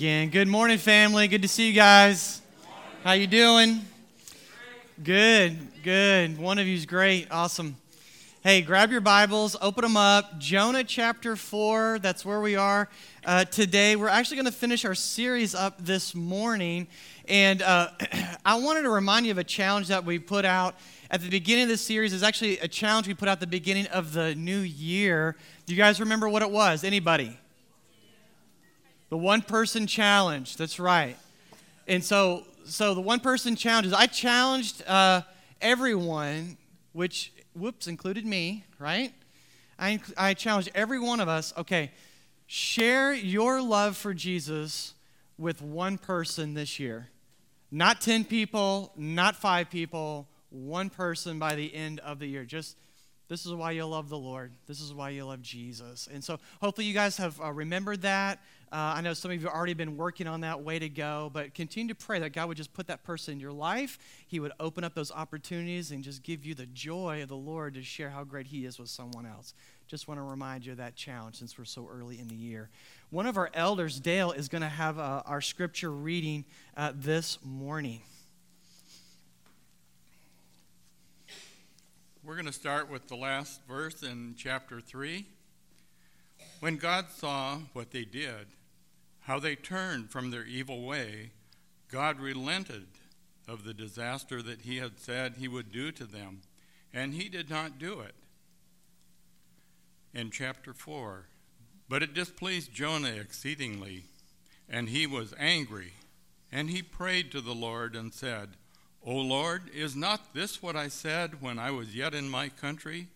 Again, good morning, family. Good to see you guys. How you doing? Good. One of you's great. Awesome. Hey, grab your Bibles, open them up. Jonah chapter 4, that's where we are today. We're actually going to finish our series up this morning. And I wanted to remind you of a challenge that we put out at the beginning of this series. It's actually a challenge we put out at the beginning of the new year. Do you guys remember what it was? Anybody? The one-person challenge, that's right. And so the one-person challenge is I challenged everyone, which, included me, right? I challenged every one of us, okay, share your love for Jesus with one person this year. Not 10 people, not 5 people, one person by the end of the year. Just this is why you love the Lord. This is why you love Jesus. And so hopefully you guys have remembered that. I know some of you have already been working on that, way to go, but continue to pray that God would just put that person in your life. He would open up those opportunities and just give you the joy of the Lord to share how great he is with someone else. Just want to remind you of that challenge since we're so early in the year. One of our elders, Dale, is going to have our scripture reading this morning. We're going to start with the last verse in chapter 3. When God saw what they did, how they turned from their evil way, God relented of the disaster that he had said he would do to them, and he did not do it. In chapter 4, but it displeased Jonah exceedingly, and he was angry, and he prayed to the Lord and said, O Lord, is not this what I said when I was yet in my country?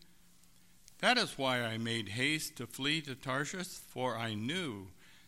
That is why I made haste to flee to Tarshish, for I knew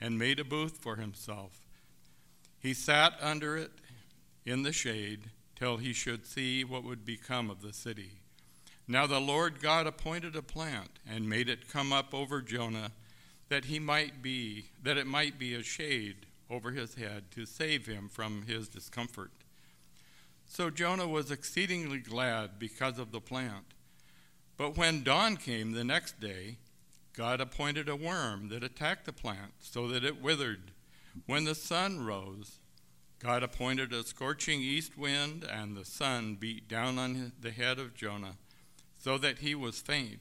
and made a booth for himself. He sat under it in the shade till he should see what would become of the city. Now the Lord God appointed a plant and made it come up over Jonah that it might be a shade over his head to save him from his discomfort. So Jonah was exceedingly glad because of the plant. But when dawn came the next day, God appointed a worm that attacked the plant so that it withered. When the sun rose, God appointed a scorching east wind, and the sun beat down on the head of Jonah so that he was faint.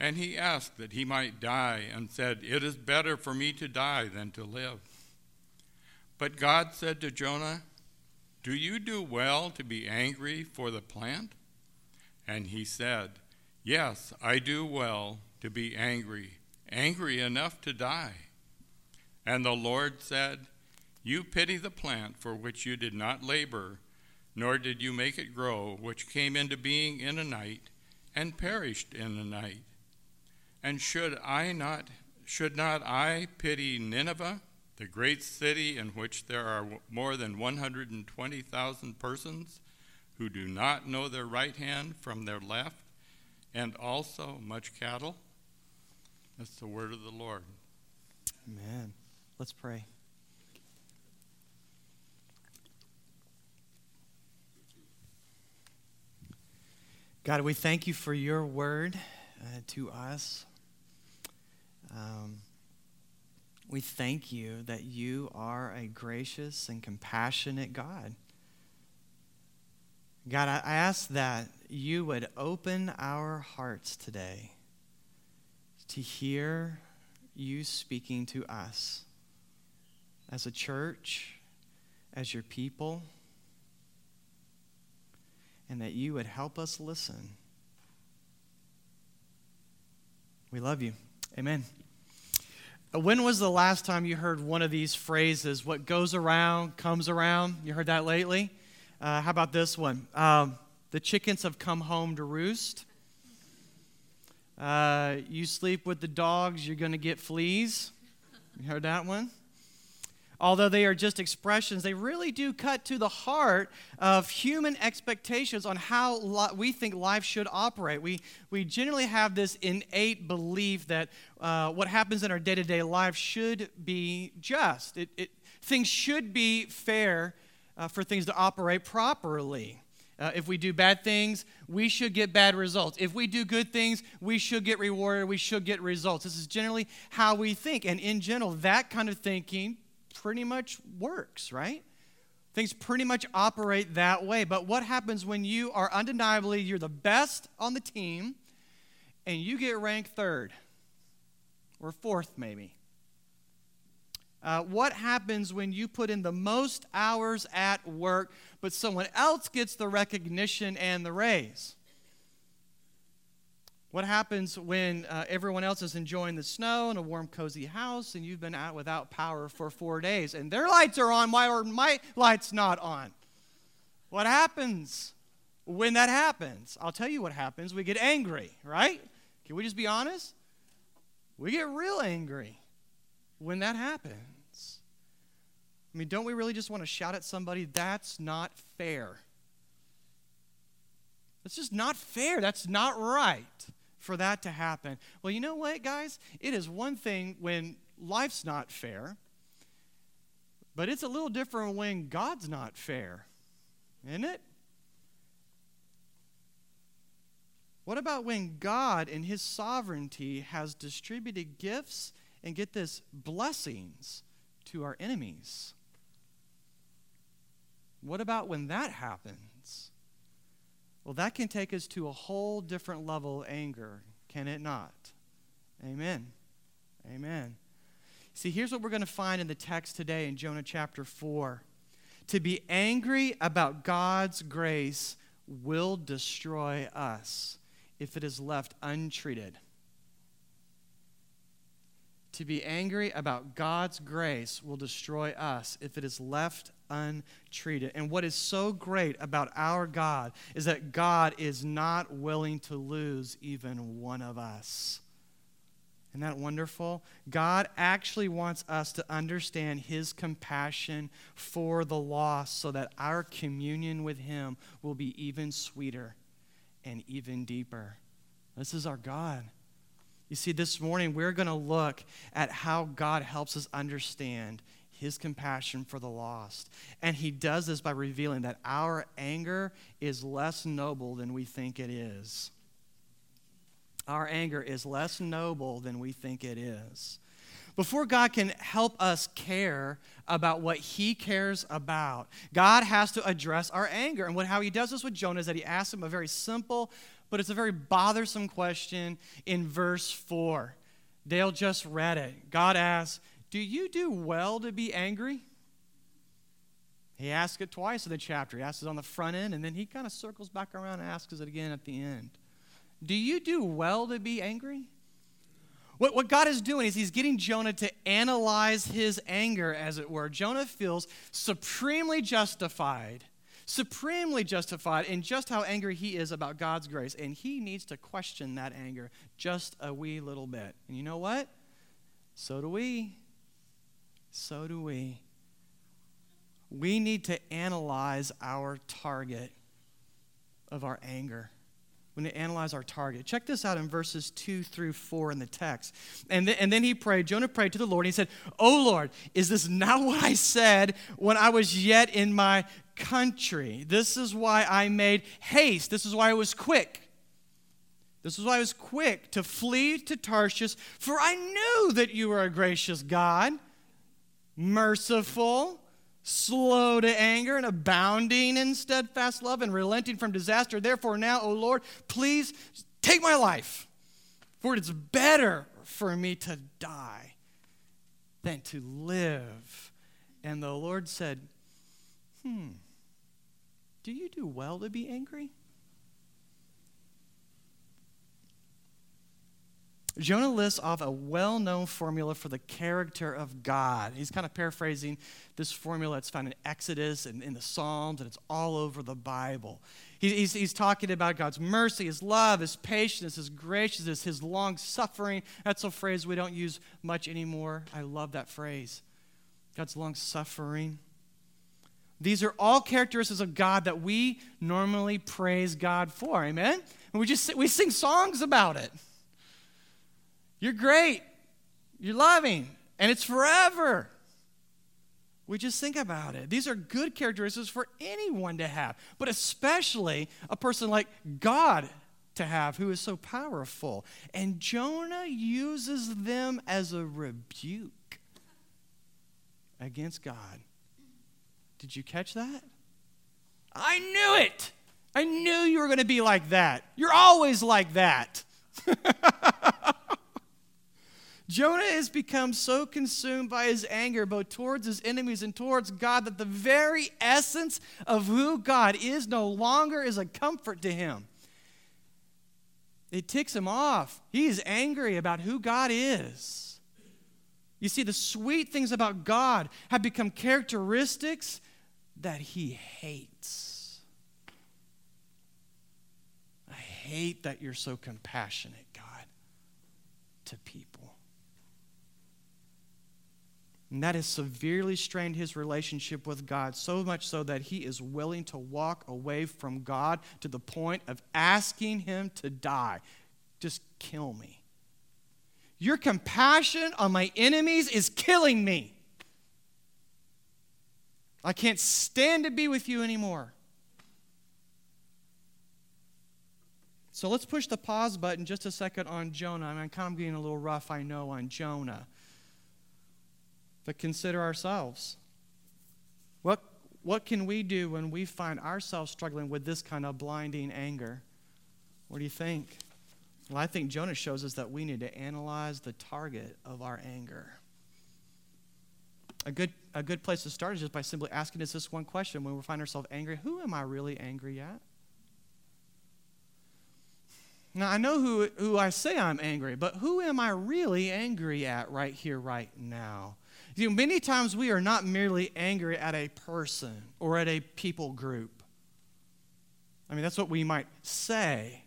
And he asked that he might die and said, It is better for me to die than to live. But God said to Jonah, Do you do well to be angry for the plant? And he said, Yes, I do well to be angry enough to die. And the Lord said, You pity the plant for which you did not labor, nor did you make it grow, which came into being in a night and perished in a night. And should not I pity Nineveh, the great city in which there are more than 120,000 persons who do not know their right hand from their left, and also much cattle? That's the word of the Lord. Amen. Let's pray. God, we thank you for your word to us. We thank you that you are a gracious and compassionate God. God, I ask that you would open our hearts today to hear you speaking to us as a church, as your people, and that you would help us listen. We love you. Amen. When was the last time you heard one of these phrases, what goes around, comes around? You heard that lately? How about this one? The chickens have come home to roost. You sleep with the dogs, you're going to get fleas. You heard that one? although they are just expressions, they really do cut to the heart of human expectations on how we think life should operate. We generally have this innate belief that what happens in our day-to-day life should be just. Things should be fair for things to operate properly. If we do bad things, we should get bad results. If we do good things, we should get rewarded. We should get results. This is generally how we think. And in general, that kind of thinking pretty much works, right? Things pretty much operate that way. But what happens when you are undeniably, you're the best on the team, and you get ranked third or fourth maybe? What happens when you put in the most hours at work, but someone else gets the recognition and the raise? What happens when everyone else is enjoying the snow and a warm, cozy house, and you've been out without power for 4 days, and their lights are on, my light's not on? What happens when that happens? I'll tell you what happens. We get angry, right? Can we just be honest? We get real angry when that happens. I mean, don't we really just want to shout at somebody, that's not fair? That's just not fair. That's not right for that to happen. Well, you know what, guys? It is one thing when life's not fair, but it's a little different when God's not fair, isn't it? What about when God in his sovereignty has distributed gifts and, get this, blessings to our enemies? What about when that happens? Well, that can take us to a whole different level of anger, can it not? Amen. Amen. See, here's what we're going to find in the text today in Jonah chapter 4. To be angry about God's grace will destroy us if it is left untreated. To be angry about God's grace will destroy us if it is left untreated. And what is so great about our God is that God is not willing to lose even one of us. Isn't that wonderful? God actually wants us to understand his compassion for the lost so that our communion with him will be even sweeter and even deeper. This is our God. You see, this morning we're going to look at how God helps us understand his compassion for the lost. And he does this by revealing that our anger is less noble than we think it is. Our anger is less noble than we think it is. Before God can help us care about what he cares about, God has to address our anger. And how he does this with Jonah is that he asks him a very simple, but it's a very bothersome question in verse 4. Dale just read it. God asks, do you do well to be angry? He asks it twice in the chapter. He asks it on the front end, and then he kind of circles back around and asks it again at the end. Do you do well to be angry? What God is doing is he's getting Jonah to analyze his anger, as it were. Jonah feels supremely justified in just how angry he is about God's grace, and he needs to question that anger just a wee little bit. And you know what? So do we. We need to analyze our target of our anger. We need to analyze our target. Check this out in verses 2 through 4 in the text. And then he prayed, Jonah prayed to the Lord. He said, "O Lord, is this not what I said when I was yet in my country? This is why I made haste. This is why I was quick. This is why I was quick to flee to Tarshish, for I knew that you were a gracious God, merciful, slow to anger, and abounding in steadfast love, and relenting from disaster. Therefore now, O Lord, please take my life, for it is better for me to die than to live." And the Lord said, do you do well to be angry? Jonah lists off a well-known formula for the character of God. He's kind of paraphrasing this formula. It's found in Exodus and in the Psalms, and it's all over the Bible. He's talking about God's mercy, his love, his patience, his graciousness, his long-suffering. That's a phrase we don't use much anymore. I love that phrase. God's long-suffering. These are all characteristics of God that we normally praise God for, amen? And we sing songs about it. You're great. You're loving. And it's forever. We just think about it. These are good characteristics for anyone to have, but especially a person like God to have, who is so powerful. And Jonah uses them as a rebuke against God. Did you catch that? I knew it. I knew you were going to be like that. You're always like that. Jonah has become so consumed by his anger, both towards his enemies and towards God, that the very essence of who God is no longer is a comfort to him. It ticks him off. He is angry about who God is. You see, the sweet things about God have become characteristics that he hates. I hate that you're so compassionate, God, to people. And that has severely strained his relationship with God, so much so that he is willing to walk away from God to the point of asking him to die. Just kill me. Your compassion on my enemies is killing me. I can't stand to be with you anymore. So let's push the pause button just a second on Jonah. I mean, I'm kind of getting a little rough, I know, on Jonah. But consider ourselves. What can we do when we find ourselves struggling with this kind of blinding anger? What do you think? Well, I think Jonah shows us that we need to analyze the target of our anger. A good place to start is just by simply asking us this one question when we find ourselves angry. Who am I really angry at? Now, I know who I say I'm angry, but who am I really angry at right here, right now? You know, many times we are not merely angry at a person or at a people group. I mean, that's what we might say.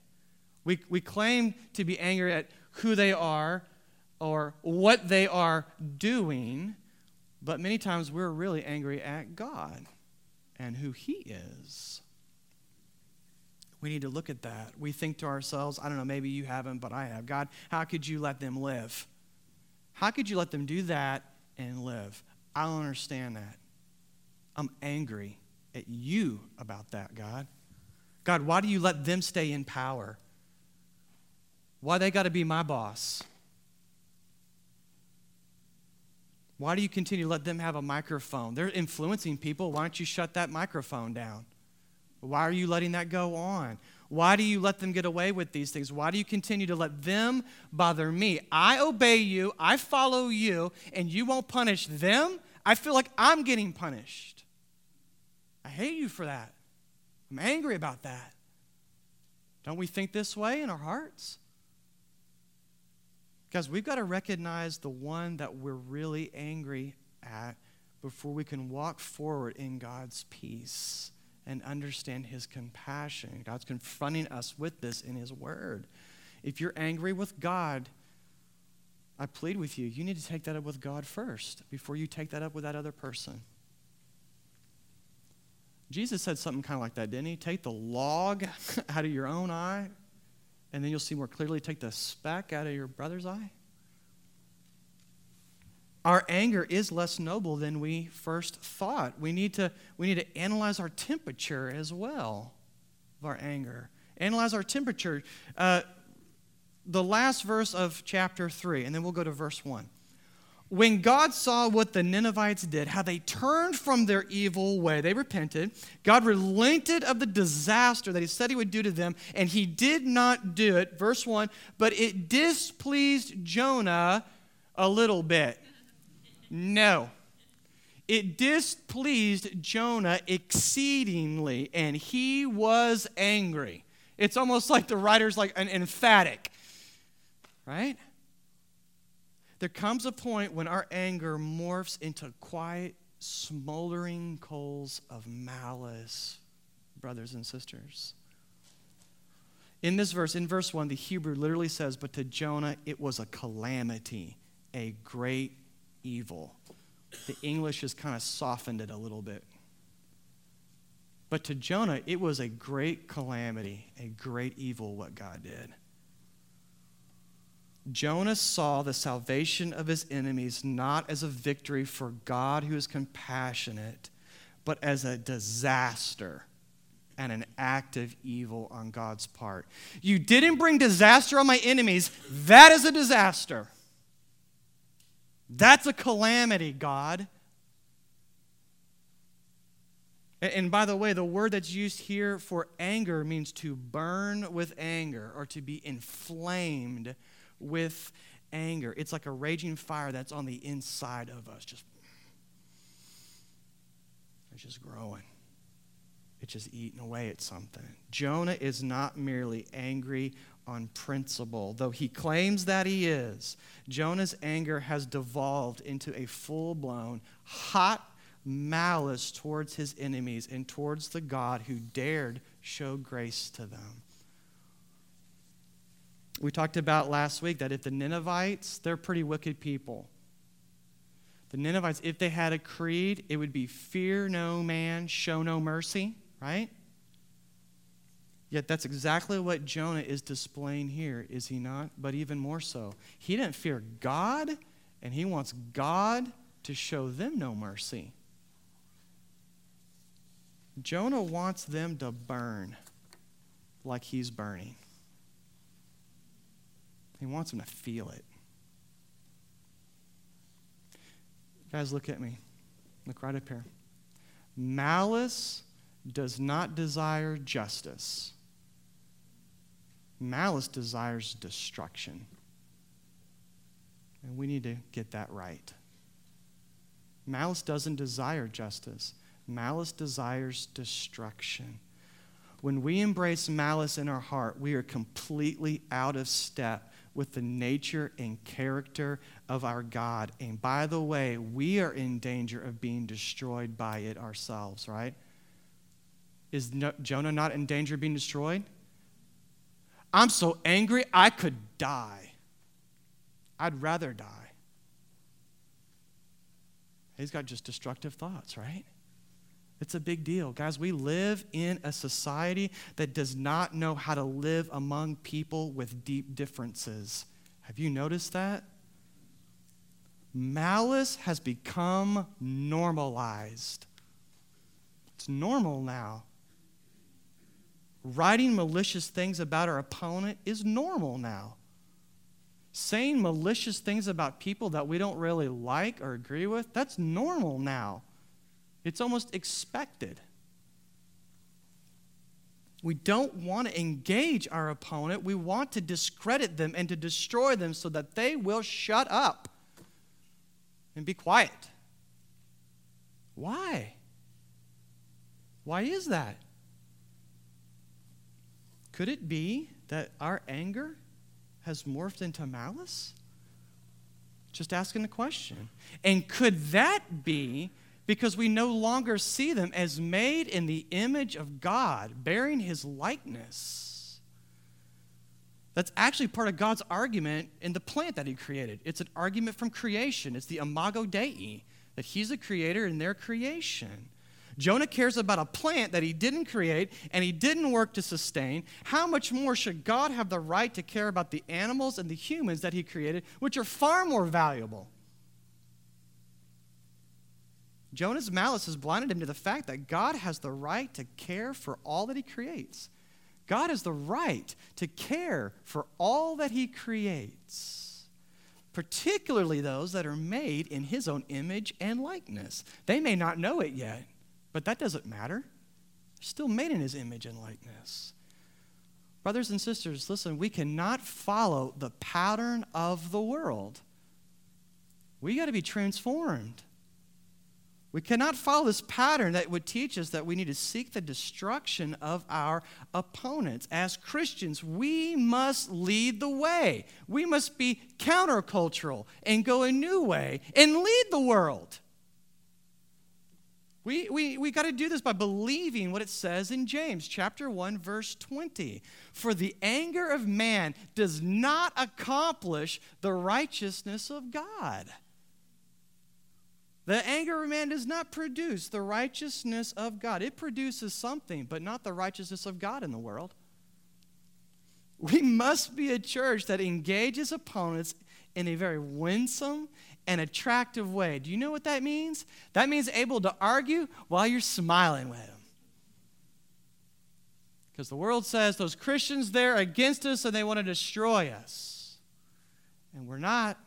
We claim to be angry at who they are or what they are doing, but many times we're really angry at God and who he is. We need to look at that. We think to ourselves, I don't know, maybe you haven't, but I have. God, how could you let them live? How could you let them do that and live? I don't understand that. I'm angry at you about that, God. God, why do you let them stay in power? Why they got to be my boss? Why do you continue to let them have a microphone? They're influencing people. Why don't you shut that microphone down? Why are you letting that go on? Why do you let them get away with these things? Why do you continue to let them bother me? I obey you, I follow you, and you won't punish them? I feel like I'm getting punished. I hate you for that. I'm angry about that. Don't we think this way in our hearts? Guys, we've got to recognize the one that we're really angry at before we can walk forward in God's peace and understand his compassion. God's confronting us with this in his word. If you're angry with God, I plead with you, you need to take that up with God first before you take that up with that other person. Jesus said something kind of like that, didn't he? Take the log out of your own eye, and then you'll see more clearly. Take the speck out of your brother's eye. Our anger is less noble than we first thought. We need to analyze our temperature as well of our anger. Analyze our temperature. The last verse of chapter 3, and then we'll go to verse 1. When God saw what the Ninevites did, how they turned from their evil way, they repented. God relented of the disaster that he said he would do to them, and he did not do it. Verse 1, but it displeased Jonah a little bit. No, it displeased Jonah exceedingly, and he was angry. It's almost like the writer's like an emphatic, right? There comes a point when our anger morphs into quiet, smoldering coals of malice, brothers and sisters. In this verse, in verse 1, the Hebrew literally says, but to Jonah it was a calamity, a great evil. the English has kind of softened it a little bit. But to Jonah, it was a great calamity, a great evil what God did. Jonah saw the salvation of his enemies not as a victory for God who is compassionate, but as a disaster and an act of evil on God's part. You didn't bring disaster on my enemies. That is a disaster. That's a calamity, God. And by the way, the word that's used here for anger means to burn with anger or to be inflamed with anger. It's like a raging fire that's on the inside of us. It's just growing. It's just eating away at something. Jonah is not merely angry on principle, though he claims that he is. Jonah's anger has devolved into a full-blown, hot malice towards his enemies and towards the God who dared show grace to them. We talked about last week that if the Ninevites, they're pretty wicked people. The Ninevites, if they had a creed, it would be fear no man, show no mercy, right? Yet that's exactly what Jonah is displaying here, is he not? But even more so, he didn't fear God, and he wants God to show them no mercy. Jonah wants them to burn like he's burning. He wants them to feel it. Guys, look at me. Look right up here. Malice does not desire justice. Malice desires destruction. And we need to get that right. Malice doesn't desire justice. Malice desires destruction. When we embrace malice in our heart, we are completely out of step with the nature and character of our God. And by the way, we are in danger of being destroyed by it ourselves, right? Is Jonah not in danger of being destroyed? I'm so angry I could die. I'd rather die. He's got just destructive thoughts, right? It's a big deal. Guys, we live in a society that does not know how to live among people with deep differences. Have you noticed that? Malice has become normalized. It's normal now. Writing malicious things about our opponent is normal now. Saying malicious things about people that we don't really like or agree with, that's normal now. It's almost expected. We don't want to engage our opponent. We want to discredit them and to destroy them so that they will shut up and be quiet. Why? Why is that? Could it be that our anger has morphed into malice? Just asking the question. And could that be because we no longer see them as made in the image of God, bearing his likeness? That's actually part of God's argument in the plant that he created. It's an argument from creation. It's the imago Dei, that he's a creator in their creation. Jonah cares about a plant that he didn't create and he didn't work to sustain. How much more should God have the right to care about the animals and the humans that he created, which are far more valuable? Jonah's malice has blinded him to the fact that God has the right to care for all that he creates. God has the right to care for all that he creates, particularly those that are made in his own image and likeness. They may not know it yet, but that doesn't matter. They're still made in his image and likeness. Brothers and sisters, listen, we cannot follow the pattern of the world. We got to be transformed. We cannot follow this pattern that would teach us that we need to seek the destruction of our opponents. As Christians, we must lead the way. We must be countercultural and go a new way and lead the world. We got to do this by believing what it says in James chapter 1, verse 20. For the anger of man does not accomplish the righteousness of God. The anger of man does not produce the righteousness of God. It produces something, but not the righteousness of God in the world. We must be a church that engages opponents in a very winsome and attractive way. Do you know what that means? That means able to argue while you're smiling with them. Because the world says those Christians, they're against us and they want to destroy us. And we're not.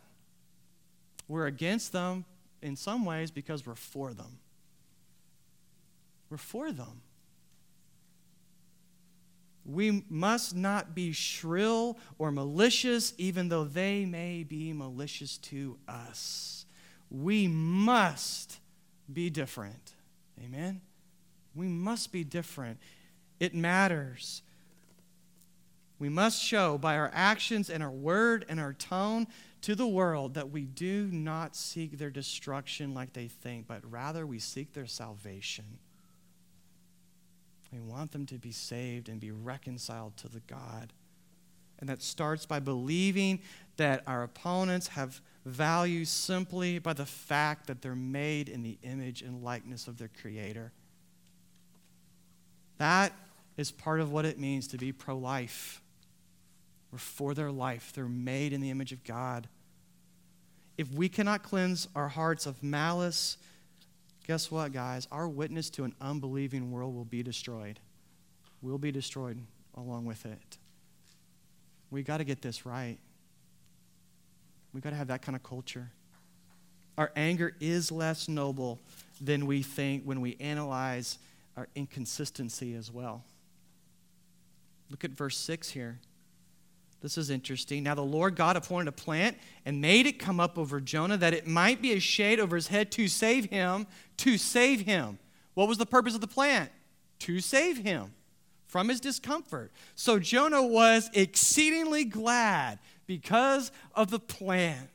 We're against them in some ways because we're for them. We're for them. We must not be shrill or malicious, even though they may be malicious to us. We must be different. Amen? We must be different. It matters. We must show by our actions and our word and our tone to the world that we do not seek their destruction like they think, but rather we seek their salvation. We want them to be saved and be reconciled to the God. And that starts by believing that our opponents have value simply by the fact that they're made in the image and likeness of their Creator. That is part of what it means to be pro-life. We're for their life. They're made in the image of God. If we cannot cleanse our hearts of malice, guess what, guys? Our witness to an unbelieving world will be destroyed. We'll be destroyed along with it. We got to get this right. We got to have that kind of culture. Our anger is less noble than we think when we analyze our inconsistency as well. Look at verse 6 here. This is interesting. Now the Lord God appointed a plant and made it come up over Jonah that it might be a shade over his head to save him, What was the purpose of the plant? To save him from his discomfort. So Jonah was exceedingly glad because of the plant.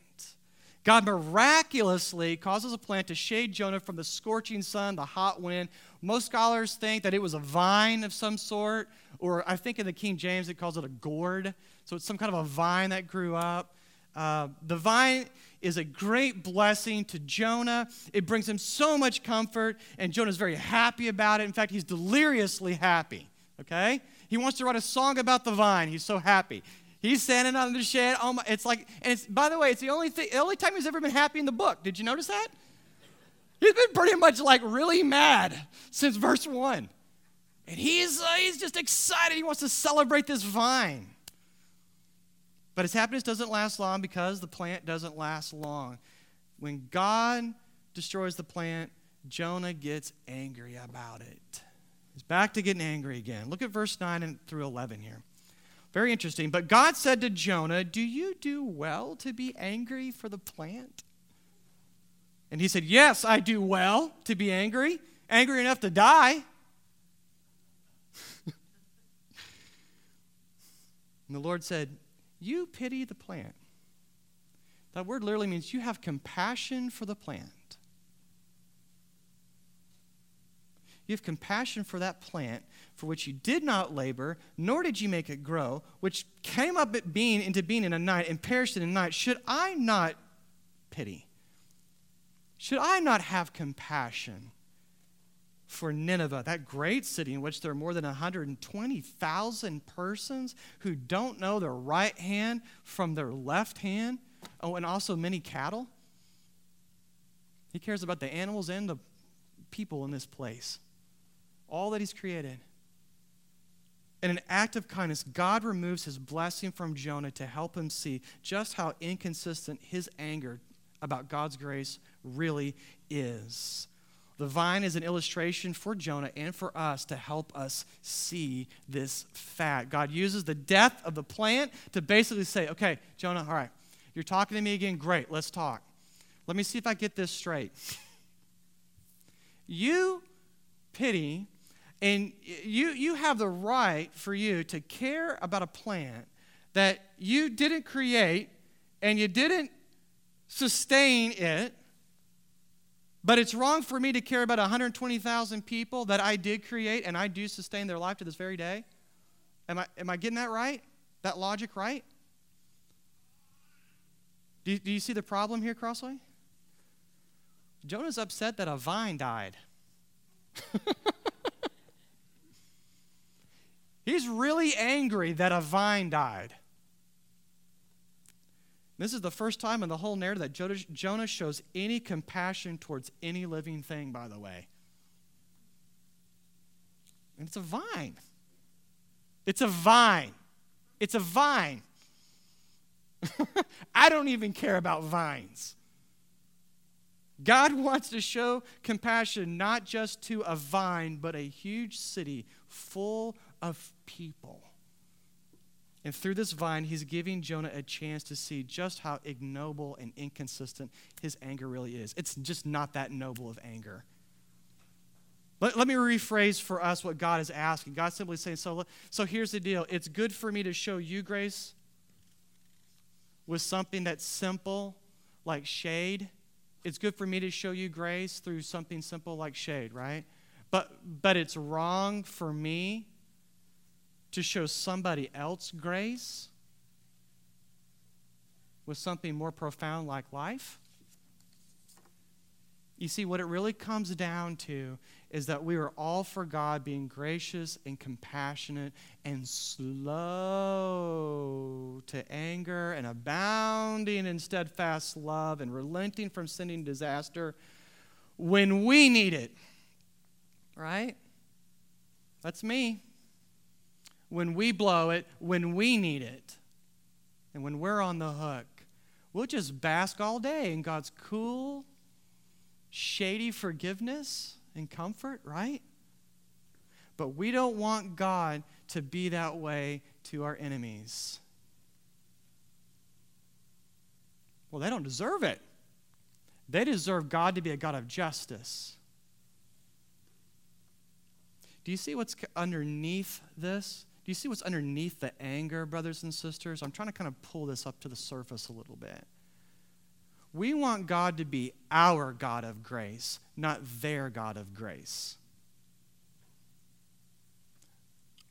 God miraculously causes a plant to shade Jonah from the scorching sun, the hot wind. Most scholars think that it was a vine of some sort, or I think in the King James it calls it a gourd. So it's some kind of a vine that grew up. The vine is a great blessing to Jonah. It brings him so much comfort, and Jonah's very happy about it. In fact, he's deliriously happy, okay? He wants to write a song about the vine. He's so happy. He's standing under the shade. Oh my, it's like, and it's, by the way, it's the only time he's ever been happy in the book. Did you notice that? He's been pretty much like really mad since verse 1. And he's just excited. He wants to celebrate this vine. But his happiness doesn't last long because the plant doesn't last long. When God destroys the plant, Jonah gets angry about it. He's back to getting angry again. Look at verse 9 and through 11 here. Very interesting. But God said to Jonah, do you do well to be angry for the plant? And he said, yes, I do well to be angry, angry enough to die. And the Lord said, you pity the plant. That word literally means you have compassion for the plant. You have compassion for that plant for which you did not labor, nor did you make it grow, which came up into being in a night and perished in a night. Should I not pity? Should I not have compassion for Nineveh, that great city in which there are more than 120,000 persons who don't know their right hand from their left hand? Oh, and also many cattle. He cares about the animals and the people in this place, all that he's created. In an act of kindness, God removes his blessing from Jonah to help him see just how inconsistent his anger about God's grace really is. The vine is an illustration for Jonah and for us to help us see this fact. God uses the death of the plant to basically say, okay, Jonah, all right, you're talking to me again. Great, let's talk. Let me see if I get this straight. You pity, and you have the right for you to care about a plant that you didn't create and you didn't sustain it, but it's wrong for me to care about 120,000 people that I did create and I do sustain their life to this very day. Am I getting that right? That logic right? Do you see the problem here, Crossway? Jonah's upset that a vine died. He's really angry that a vine died. This is the first time in the whole narrative that Jonah shows any compassion towards any living thing, by the way. And it's a vine. It's a vine. It's a vine. I don't even care about vines. God wants to show compassion not just to a vine, but a huge city full of people. And through this vine, he's giving Jonah a chance to see just how ignoble and inconsistent his anger really is. It's just not that noble of anger. Let me rephrase for us what God is asking. God's simply saying, so here's the deal. It's good for me to show you grace with something that's simple, like shade. It's good for me to show you grace through something simple like shade, right? But it's wrong for me to show somebody else grace with something more profound like life. You see, what it really comes down to is that we are all for God being gracious and compassionate and slow to anger and abounding in steadfast love and relenting from sending disaster when we need it. Right? That's me. When we blow it, when we need it, and when we're on the hook, we'll just bask all day in God's cool, shady forgiveness and comfort, right? But we don't want God to be that way to our enemies. Well, they don't deserve it. They deserve God to be a God of justice. Do you see what's underneath this? Do you see what's underneath the anger, brothers and sisters? I'm trying to kind of pull this up to the surface a little bit. We want God to be our God of grace, not their God of grace.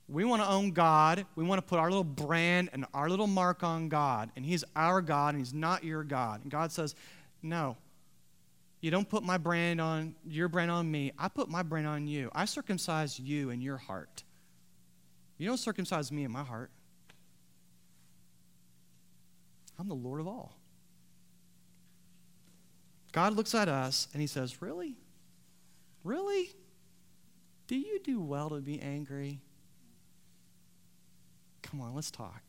We want to own God. We want to put our little brand and our little mark on God. And he's our God, and he's not your God. And God says, no, you don't put my brand on, your brand on me. I put my brand on you. I circumcise you in your heart. You don't circumcise me in my heart. I'm the Lord of all. God looks at us and he says, really? Really? Do you do well to be angry? Come on, let's talk.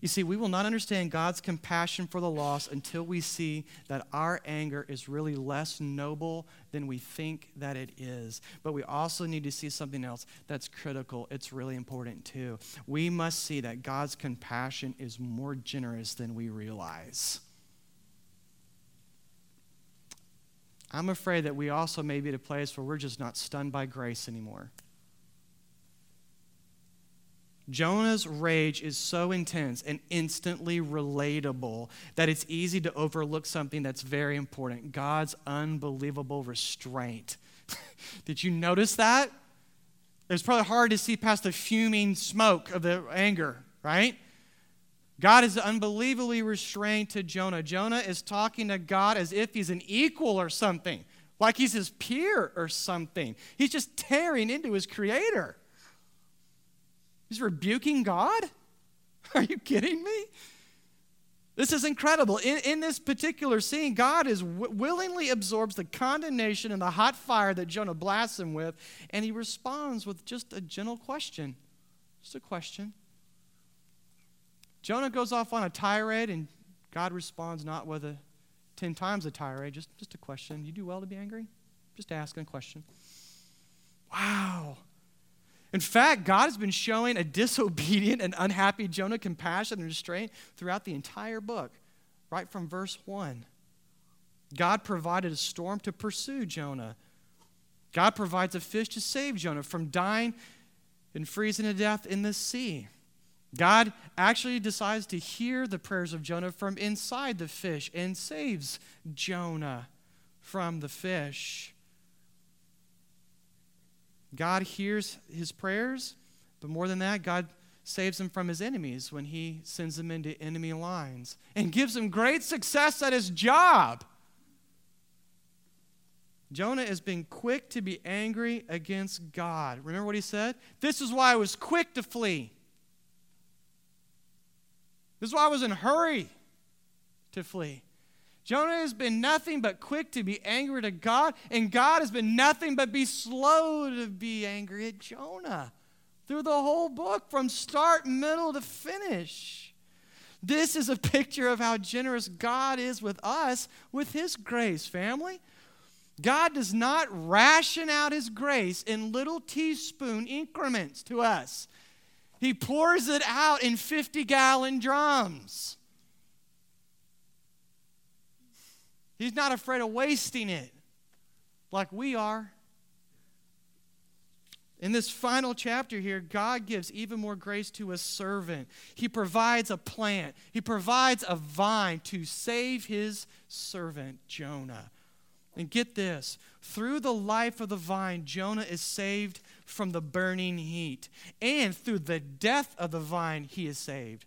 You see, we will not understand God's compassion for the lost until we see that our anger is really less noble than we think that it is. But we also need to see something else that's critical. It's really important too. We must see that God's compassion is more generous than we realize. I'm afraid that we also may be at a place where we're just not stunned by grace anymore. Jonah's rage is so intense and instantly relatable that it's easy to overlook something that's very important: God's unbelievable restraint. Did you notice that? It's probably hard to see past the fuming smoke of the anger, right? God is unbelievably restrained to Jonah. Jonah is talking to God as if he's an equal or something, like he's his peer or something. He's just tearing into his creator. He's rebuking God? Are you kidding me? This is incredible. In this particular scene, God is willingly absorbs the condemnation and the hot fire that Jonah blasts him with, and he responds with just a gentle question. Just a question. Jonah goes off on a tirade, and God responds not with 10 times a tirade, just a question. You do well to be angry? Just asking a question. Wow. In fact, God has been showing a disobedient and unhappy Jonah compassion and restraint throughout the entire book, right from verse 1. God provided a storm to pursue Jonah. God provides a fish to save Jonah from dying and freezing to death in the sea. God actually decides to hear the prayers of Jonah from inside the fish and saves Jonah from the fish. God hears his prayers, but more than that, God saves him from his enemies when he sends him into enemy lines and gives him great success at his job. Jonah is being quick to be angry against God. Remember what he said? This is why I was quick to flee. This is why I was in a hurry to flee. Jonah has been nothing but quick to be angry to God, and God has been nothing but be slow to be angry at Jonah through the whole book, from start, middle, to finish. This is a picture of how generous God is with us with his grace, family. God does not ration out his grace in little teaspoon increments to us. He pours it out in 50-gallon drums. He's not afraid of wasting it like we are. In this final chapter here, God gives even more grace to a servant. He provides a plant. He provides a vine to save his servant, Jonah. And get this, through the life of the vine, Jonah is saved from the burning heat. And through the death of the vine, he is saved.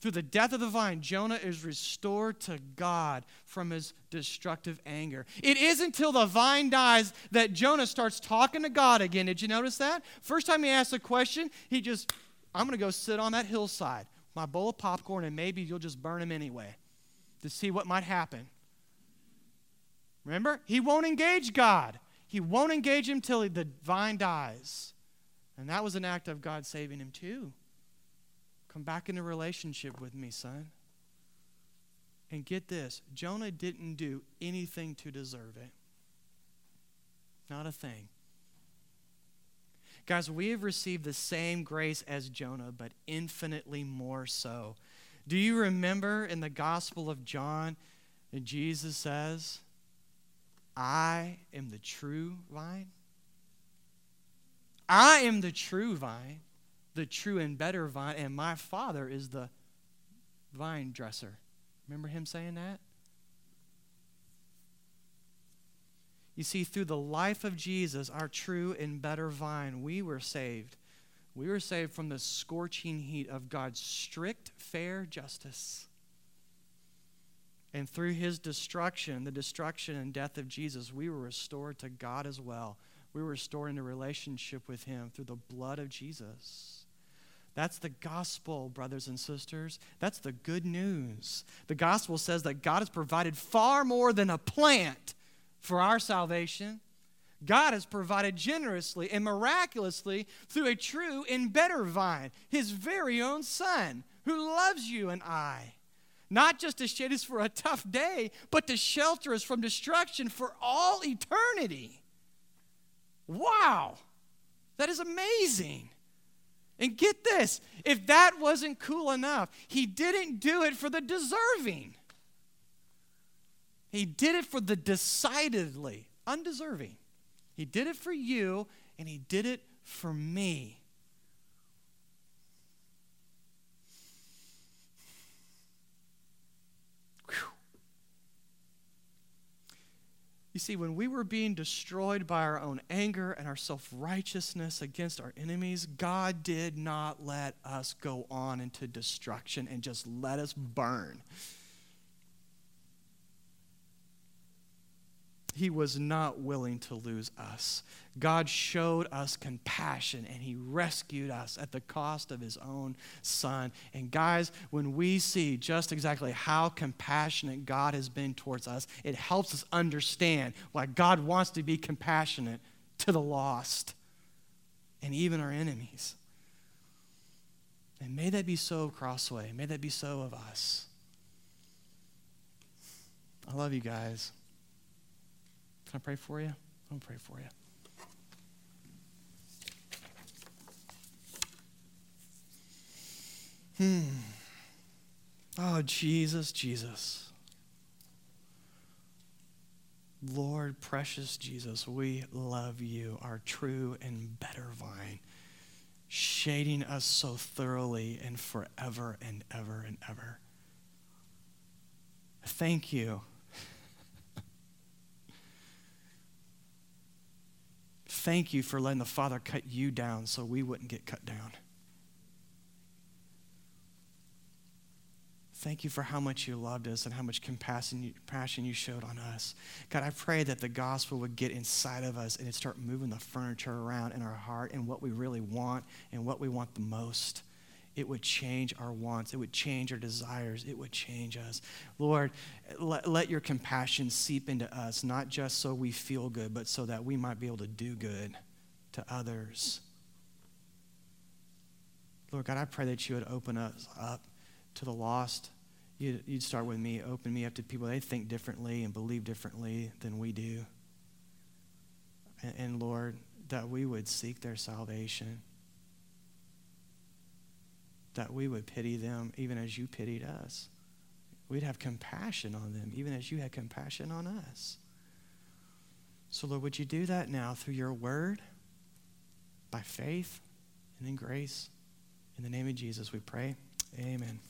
Through the death of the vine, Jonah is restored to God from his destructive anger. It isn't until the vine dies that Jonah starts talking to God again. Did you notice that? First time he asks a question, he just, I'm going to go sit on that hillside, my bowl of popcorn, and maybe you'll just burn him anyway to see what might happen. Remember? He won't engage God. He won't engage him till the vine dies. And that was an act of God saving him too. Come back into relationship with me, son. And get this, Jonah didn't do anything to deserve it. Not a thing. Guys, we have received the same grace as Jonah, but infinitely more so. Do you remember in the Gospel of John, that Jesus says, I am the true vine? I am the true vine. The true and better vine, and my Father is the vine dresser. Remember him saying that? You see, through the life of Jesus, our true and better vine, we were saved. We were saved from the scorching heat of God's strict, fair justice. And through his destruction, the destruction and death of Jesus, we were restored to God as well. We were restored into relationship with him through the blood of Jesus. That's the gospel, brothers and sisters. That's the good news. The gospel says that God has provided far more than a plant for our salvation. God has provided generously and miraculously through a true and better vine, his very own Son, who loves you and I. Not just to shade us for a tough day, but to shelter us from destruction for all eternity. Wow, that is amazing. And get this, if that wasn't cool enough, he didn't do it for the deserving. He did it for the decidedly undeserving. He did it for you, and he did it for me. You see, when we were being destroyed by our own anger and our self-righteousness against our enemies, God did not let us go on into destruction and just let us burn. He was not willing to lose us. God showed us compassion, and he rescued us at the cost of his own Son. And guys, when we see just exactly how compassionate God has been towards us, it helps us understand why God wants to be compassionate to the lost and even our enemies. And may that be so of Crossway. May that be so of us. I love you guys. Can I pray for you? I'll pray for you. Oh, Jesus, Jesus. Lord, precious Jesus, we love you, our true and better vine, shading us so thoroughly and forever and ever and ever. Thank you. Thank you for letting the Father cut you down so we wouldn't get cut down. thank you for how much you loved us and how much compassion you showed on us. God, I pray that the gospel would get inside of us and it'd start moving the furniture around in our heart and what we really want and what we want the most. It would change our wants. It would change our desires. It would change us. Lord, let your compassion seep into us, not just so we feel good, but so that we might be able to do good to others. Lord God, I pray that you would open us up to the lost. You'd start with me, open me up to people. They think differently and believe differently than we do. And Lord, that we would seek their salvation. That we would pity them even as you pitied us. We'd have compassion on them even as you had compassion on us. So Lord, would you do that now through your word, by faith, and in grace. In the name of Jesus, we pray. Amen.